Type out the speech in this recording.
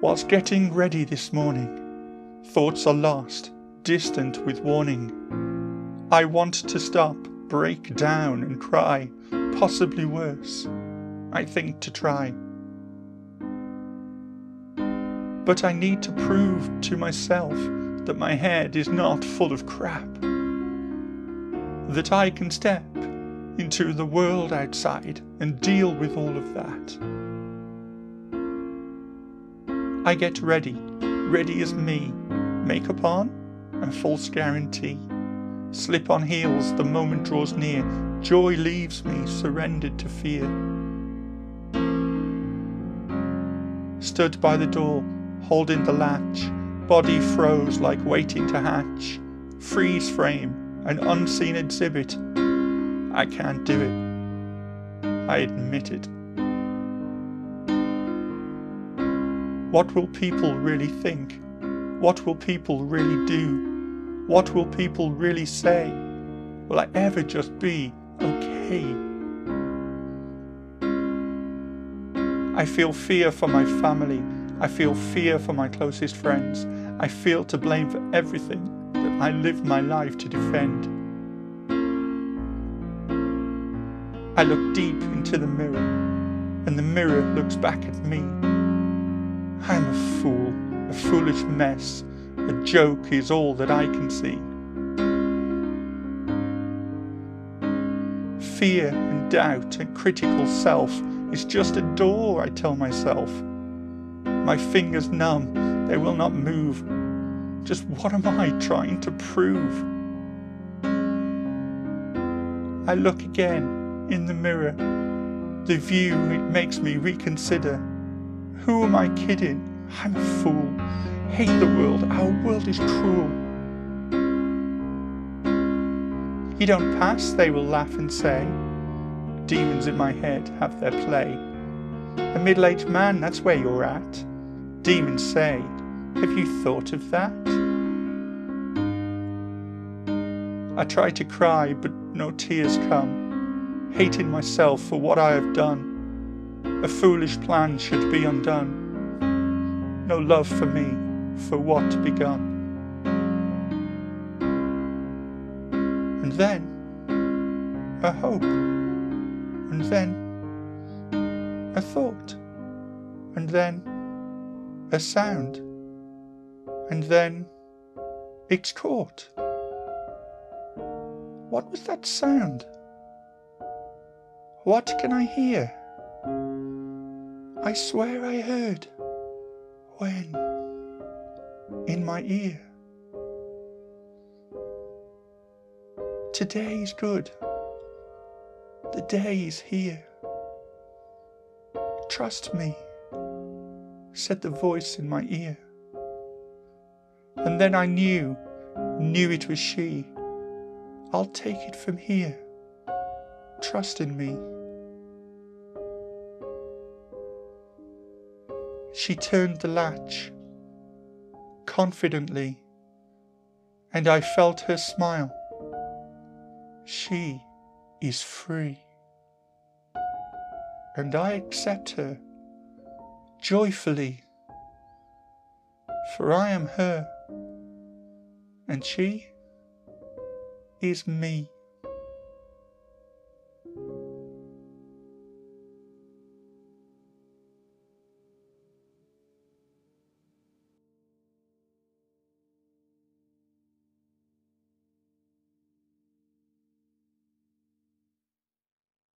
Whilst getting ready this morning, thoughts are lost, distant with warning. I want to stop, break down and cry, possibly worse, I think to try. But I need to prove to myself that my head is not full of crap, that I can step into the world outside and deal with all of that. I get ready, ready as me, makeup on and false guarantee. Slip on heels, the moment draws near, joy leaves me, surrendered to fear. Stood by the door, holding the latch, body froze like waiting to hatch. Freeze frame, an unseen exhibit. I can't do it, I admit it. What will people really think? What will people really do? What will people really say? Will I ever just be okay? I feel fear for my family. I feel fear for my closest friends. I feel to blame for everything that I live my life to defend. I look deep into the mirror, and the mirror looks back at me. I'm a fool, a foolish mess, a joke is all that I can see. Fear and doubt and critical self is just a door, I tell myself. My fingers numb, they will not move. Just what am I trying to prove? I look again in the mirror. The view, it makes me reconsider. Who am I kidding? I'm a fool. Hate the world. Our world is cruel. You don't pass, they will laugh and say. Demons in my head have their play. A middle-aged man, that's where you're at. Demons say, have you thought of that? I try to cry, but no tears come. Hating myself for what I have done. A foolish plan should be undone. No love for me, for what begun. And then a hope, and then a thought, and then a sound, and then it's caught. What was that sound? What can I hear? I swear I heard, when, in my ear. Today's good, the day is here. Trust me, said the voice in my ear. And then I knew it was she. I'll take it from here, trust in me. She turned the latch, confidently, and I felt her smile. She is free. And I accept her, joyfully, for I am her, and she is me.